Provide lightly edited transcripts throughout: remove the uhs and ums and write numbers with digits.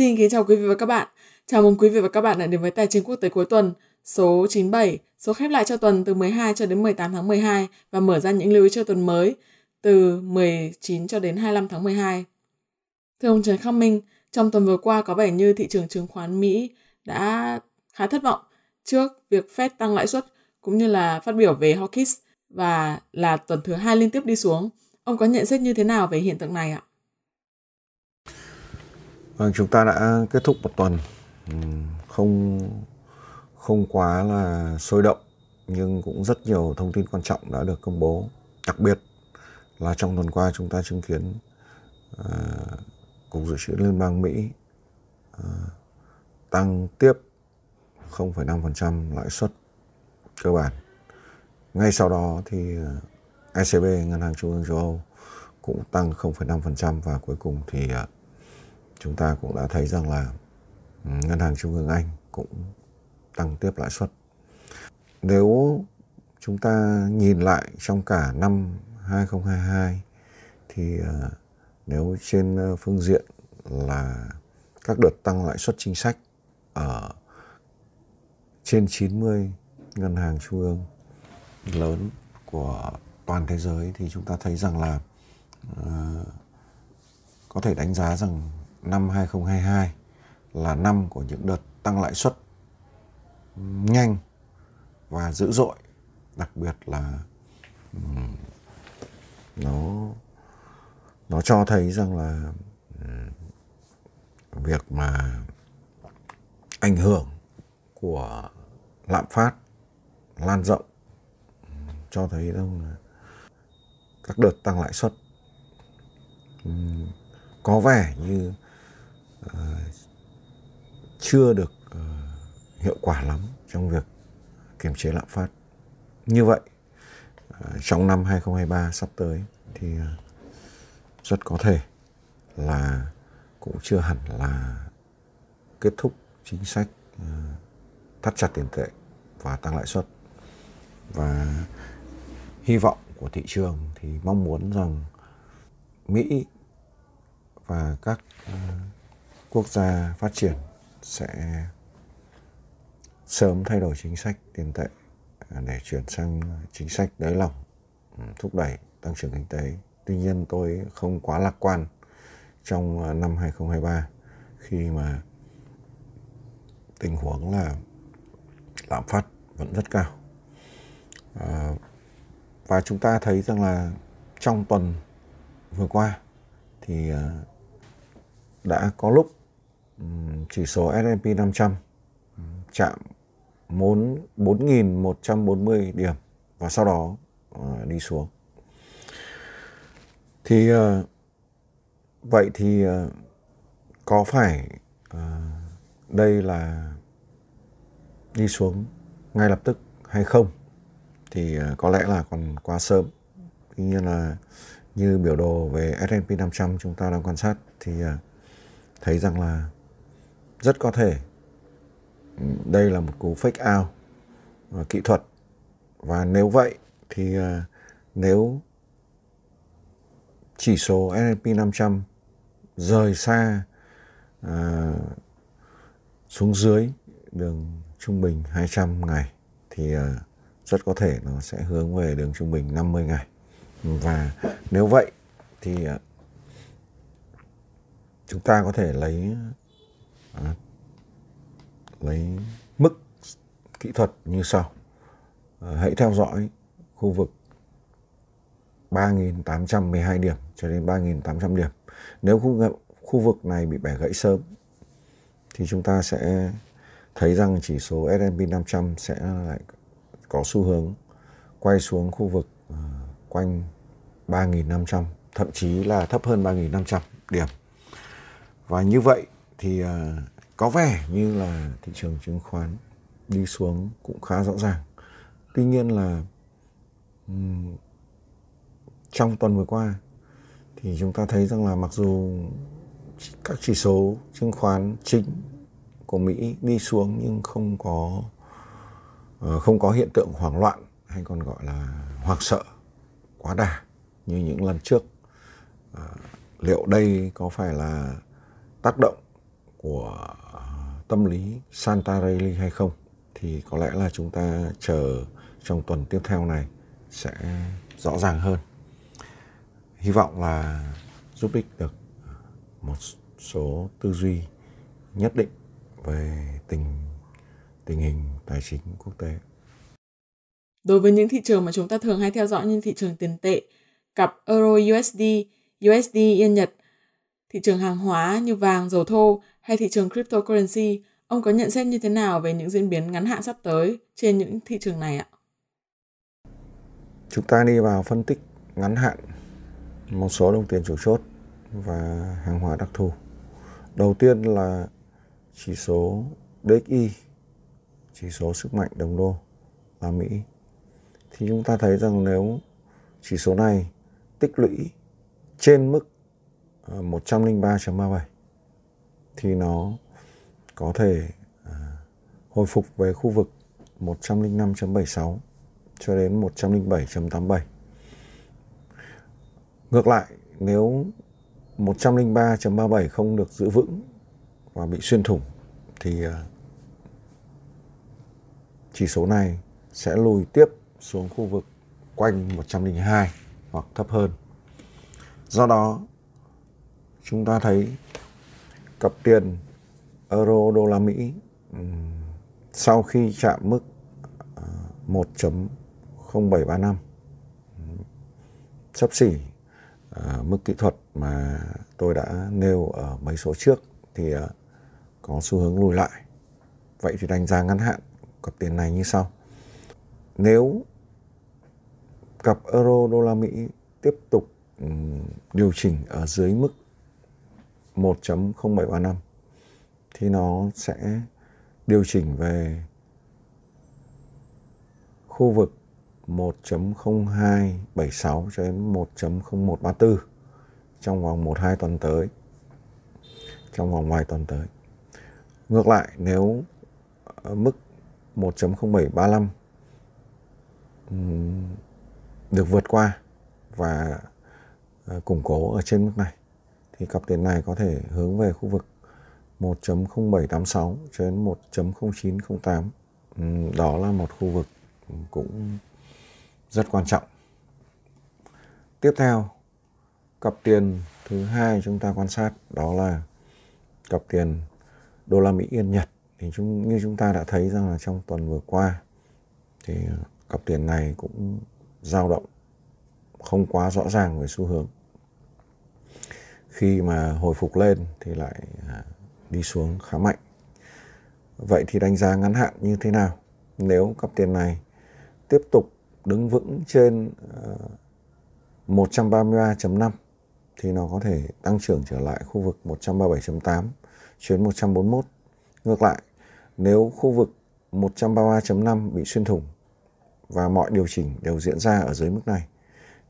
Xin kính chào quý vị và các bạn. Chào mừng quý vị và các bạn đã đến với Tài chính quốc tế cuối tuần số 97, số khép lại cho tuần từ 12 cho đến 18 tháng 12 và mở ra những lưu ý cho tuần mới từ 19 cho đến 25 tháng 12. Thưa ông Trần Khắc Minh, trong tuần vừa qua có vẻ như thị trường chứng khoán Mỹ đã khá thất vọng trước việc Fed tăng lãi suất cũng như là phát biểu về Hawkins và là tuần thứ 2 liên tiếp đi xuống. Ông có nhận xét như thế nào về hiện tượng này ạ? Vâng, chúng ta đã kết thúc một tuần không quá là sôi động, nhưng cũng rất nhiều thông tin quan trọng đã được công bố. Đặc biệt là trong tuần qua chúng ta chứng kiến Cục Dự trữ Liên bang Mỹ tăng tiếp 0,5% lãi suất cơ bản. Ngay sau đó thì ECB, Ngân hàng Trung ương châu Âu cũng tăng 0,5% và cuối cùng thì chúng ta cũng đã thấy rằng là Ngân hàng Trung ương Anh cũng tăng tiếp lãi suất. Nếu chúng ta nhìn lại trong cả năm 2022 thì nếu trên phương diện là các đợt tăng lãi suất chính sách ở trên 90 ngân hàng trung ương lớn của toàn thế giới thì chúng ta thấy rằng là có thể đánh giá rằng năm 2022 là năm của những đợt tăng lãi suất nhanh và dữ dội, đặc biệt là nó cho thấy rằng là việc mà ảnh hưởng của lạm phát lan rộng cho thấy rằng là các đợt tăng lãi suất có vẻ như chưa được hiệu quả lắm trong việc kiềm chế lạm phát. Như vậy, trong năm 2023 sắp tới thì rất có thể là cũng chưa hẳn là kết thúc chính sách thắt chặt tiền tệ và tăng lãi suất. Và hy vọng của thị trường thì mong muốn rằng Mỹ và các quốc gia phát triển sẽ sớm thay đổi chính sách tiền tệ để chuyển sang chính sách nới lỏng, thúc đẩy tăng trưởng kinh tế. Tuy nhiên tôi không quá lạc quan trong năm 2023 khi mà tình huống là lạm phát vẫn rất cao. Và chúng ta thấy rằng là trong tuần vừa qua thì đã có lúc chỉ số S&P 500 chạm 4.140 điểm và sau đó đi xuống. Thì vậy thì có phải đây là đi xuống ngay lập tức hay không? Thì có lẽ là còn quá sớm. Tuy nhiên là như biểu đồ về S&P 500 chúng ta đang quan sát thì thấy rằng là rất có thể đây là một cú fake out kỹ thuật. Và nếu vậy thì nếu chỉ số S&P 500 rời xa xuống dưới đường trung bình 200 ngày thì rất có thể nó sẽ hướng về đường trung bình 50 ngày. Và nếu vậy thì chúng ta có thể lấy mức kỹ thuật như sau. Hãy theo dõi khu vực 3.812 điểm cho đến 3.800 điểm. Nếu khu vực này bị bẻ gãy sớm thì chúng ta sẽ thấy rằng chỉ số S&P 500 sẽ lại có xu hướng quay xuống khu vực quanh 3.500, thậm chí là thấp hơn 3.500 điểm. Và như vậy thì có vẻ như là thị trường chứng khoán đi xuống cũng khá rõ ràng. Tuy nhiên là trong tuần vừa qua thì chúng ta thấy rằng là mặc dù các chỉ số chứng khoán chính của Mỹ đi xuống nhưng không có hiện tượng hoảng loạn hay còn gọi là hoảng sợ quá đà như những lần trước. Liệu đây có phải là tác động của tâm lý Santa Rally hay không, thì có lẽ là chúng ta chờ trong tuần tiếp theo này sẽ rõ ràng hơn. Hy vọng là giúp ích được một số tư duy nhất định về tình hình tài chính quốc tế. Đối với những thị trường mà chúng ta thường hay theo dõi như thị trường tiền tệ, cặp EURUSD, USD Yên Nhật, thị trường hàng hóa như vàng, dầu thô hay thị trường cryptocurrency, ông có nhận xét như thế nào về những diễn biến ngắn hạn sắp tới trên những thị trường này ạ? Chúng ta đi vào phân tích ngắn hạn một số đồng tiền chủ chốt và hàng hóa đặc thù. Đầu tiên là chỉ số DXY, chỉ số sức mạnh đồng đô la Mỹ. Thì chúng ta thấy rằng nếu chỉ số này tích lũy trên mức 103.37 thì nó có thể hồi phục về khu vực 105.76 cho đến 107.87. Ngược lại, nếu 103.37 không được giữ vững và bị xuyên thủng thì chỉ số này sẽ lùi tiếp xuống khu vực quanh 102 hoặc thấp hơn. Do đó, chúng ta thấy cặp tiền euro đô la Mỹ sau khi chạm mức 1.0735 xấp xỉ mức kỹ thuật mà tôi đã nêu ở mấy số trước thì có xu hướng lùi lại. Vậy thì đánh giá ngắn hạn cặp tiền này như sau. Nếu cặp euro đô la Mỹ tiếp tục điều chỉnh ở dưới mức 1.0735 thì nó sẽ điều chỉnh về khu vực 1.0276 cho đến 1.0134 trong vòng 1-2 tuần tới, trong vòng vài tuần tới. Ngược lại, nếu mức 1.0735 được vượt qua và củng cố ở trên mức này thì cặp tiền này có thể hướng về khu vực 1.0786 cho đến 1.0908. Đó là một khu vực cũng rất quan trọng. Tiếp theo, cặp tiền thứ hai chúng ta quan sát đó là cặp tiền đô la Mỹ Yên Nhật. Thì như chúng ta đã thấy rằng là trong tuần vừa qua thì cặp tiền này cũng dao động không quá rõ ràng về xu hướng. Khi mà hồi phục lên thì lại đi xuống khá mạnh. Vậy thì đánh giá ngắn hạn như thế nào? Nếu cặp tiền này tiếp tục đứng vững trên 133.5 thì nó có thể tăng trưởng trở lại khu vực 137.8 cho đến 141. Ngược lại, nếu khu vực 133.5 bị xuyên thủng và mọi điều chỉnh đều diễn ra ở dưới mức này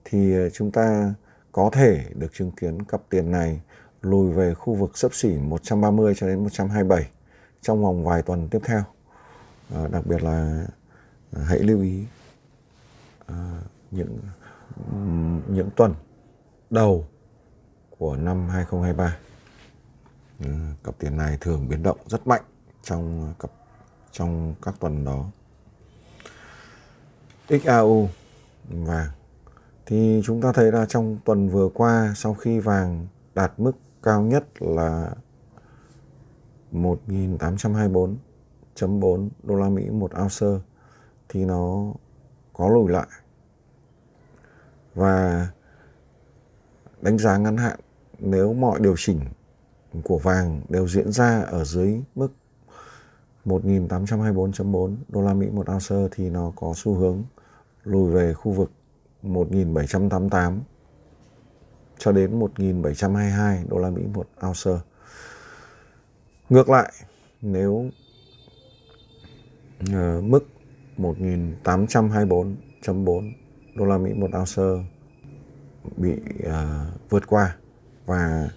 thì chúng ta có thể được chứng kiến cặp tiền này lùi về khu vực xấp xỉ 130 cho đến 127 trong vòng vài tuần tiếp theo. Đặc biệt là hãy lưu ý những tuần đầu của năm 2023. Cặp tiền này thường biến động rất mạnh trong các tuần đó. XAU vàng. Thì chúng ta thấy là trong tuần vừa qua, sau khi vàng đạt mức cao nhất là 1.824.4 đô la Mỹ một ounce thì nó có lùi lại. Và đánh giá ngắn hạn, nếu mọi điều chỉnh của vàng đều diễn ra ở dưới mức 1.824.4 đô la Mỹ một ounce thì nó có xu hướng lùi về khu vực 1.788 cho đến 1.722 đô la Mỹ một ounce. Ngược lại, nếu mức 1.824.4 đô la Mỹ một ounce bị vượt qua và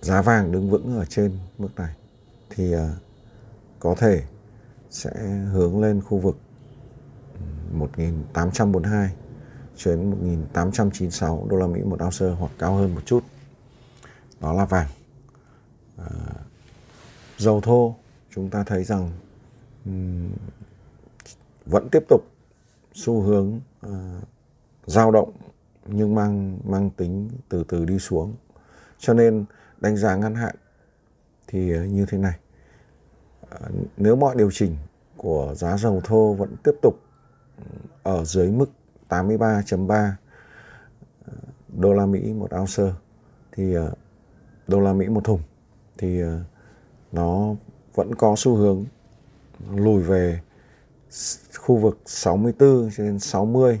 giá vàng đứng vững ở trên mức này thì có thể sẽ hướng lên khu vực 1.842 cho đến 1.896 đô la Mỹ một ounce hoặc cao hơn một chút. Đó là vàng. dầu thô chúng ta thấy rằng vẫn tiếp tục xu hướng dao động nhưng mang tính từ từ đi xuống. Cho nên đánh giá ngắn hạn thì như thế này. Nếu mọi điều chỉnh của giá dầu thô vẫn tiếp tục ở dưới mức 83.3 đô la Mỹ một ounce thì đô la Mỹ một thùng, thì nó vẫn có xu hướng lùi về khu vực 64 cho đến 60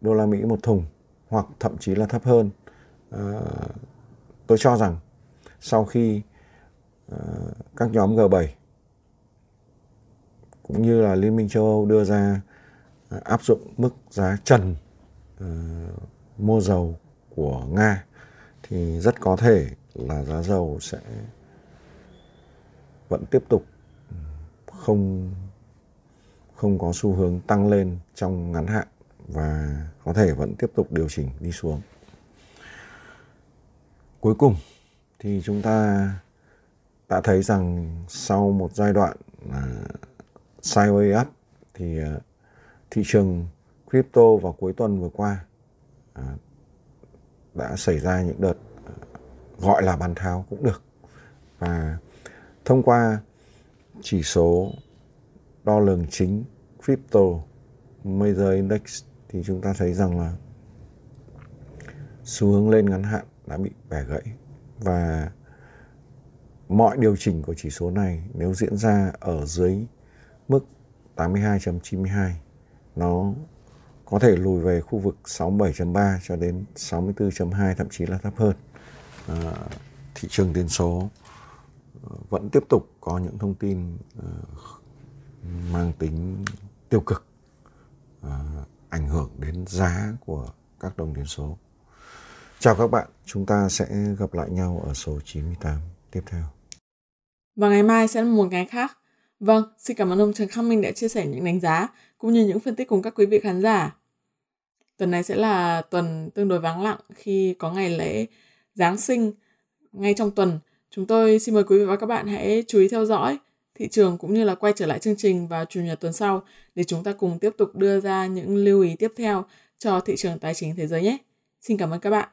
đô la Mỹ một thùng hoặc thậm chí là thấp hơn. Tôi cho rằng sau khi các nhóm G7 cũng như là Liên minh châu Âu đưa ra áp dụng mức giá trần mua dầu của Nga thì rất có thể là giá dầu sẽ vẫn tiếp tục không có xu hướng tăng lên trong ngắn hạn và có thể vẫn tiếp tục điều chỉnh đi xuống. Cuối cùng thì chúng ta đã thấy rằng sau một giai đoạn sideways up thì thị trường crypto vào cuối tuần vừa qua đã xảy ra những đợt gọi là bán tháo cũng được, và thông qua chỉ số đo lường chính crypto major index thì chúng ta thấy rằng là xu hướng lên ngắn hạn đã bị bẻ gãy, và mọi điều chỉnh của chỉ số này nếu diễn ra ở dưới mức 82.92 nó có thể lùi về khu vực 67.3 cho đến 64.2, thậm chí là thấp hơn. Thị trường tiền số vẫn tiếp tục có những thông tin mang tính tiêu cực ảnh hưởng đến giá của các đồng tiền số. Chào các bạn, chúng ta sẽ gặp lại nhau ở số 98 tiếp theo. Và ngày mai sẽ là một ngày khác. Vâng, xin cảm ơn ông Trần Khắc Minh đã chia sẻ những đánh giá cũng như những phân tích cùng các quý vị khán giả. Tuần này sẽ là tuần tương đối vắng lặng khi có ngày lễ Giáng sinh ngay trong tuần. Chúng tôi xin mời quý vị và các bạn hãy chú ý theo dõi thị trường cũng như là quay trở lại chương trình vào Chủ nhật tuần sau để chúng ta cùng tiếp tục đưa ra những lưu ý tiếp theo cho thị trường tài chính thế giới nhé. Xin cảm ơn các bạn.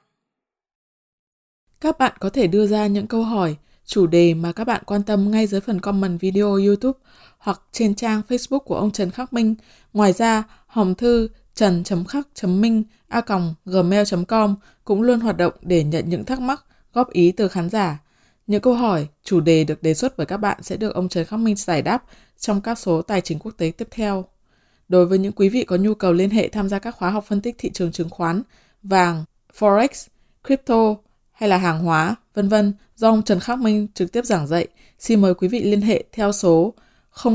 Các bạn có thể đưa ra những câu hỏi, chủ đề mà các bạn quan tâm ngay dưới phần comment video YouTube hoặc trên trang Facebook của ông Trần Khắc Minh. Ngoài ra, hòm thư trần.khắc.minh@gmail.com cũng luôn hoạt động để nhận những thắc mắc, góp ý từ khán giả. Những câu hỏi, chủ đề được đề xuất bởi các bạn sẽ được ông Trần Khắc Minh giải đáp trong các số tài chính quốc tế tiếp theo. Đối với những quý vị có nhu cầu liên hệ tham gia các khóa học phân tích thị trường chứng khoán, vàng, forex, crypto hay là hàng hóa, v.v. do ông Trần Khắc Minh trực tiếp giảng dạy, xin mời quý vị liên hệ theo số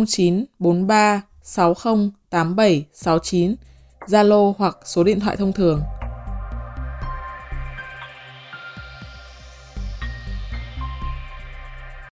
0943 608769, Zalo hoặc số điện thoại thông thường.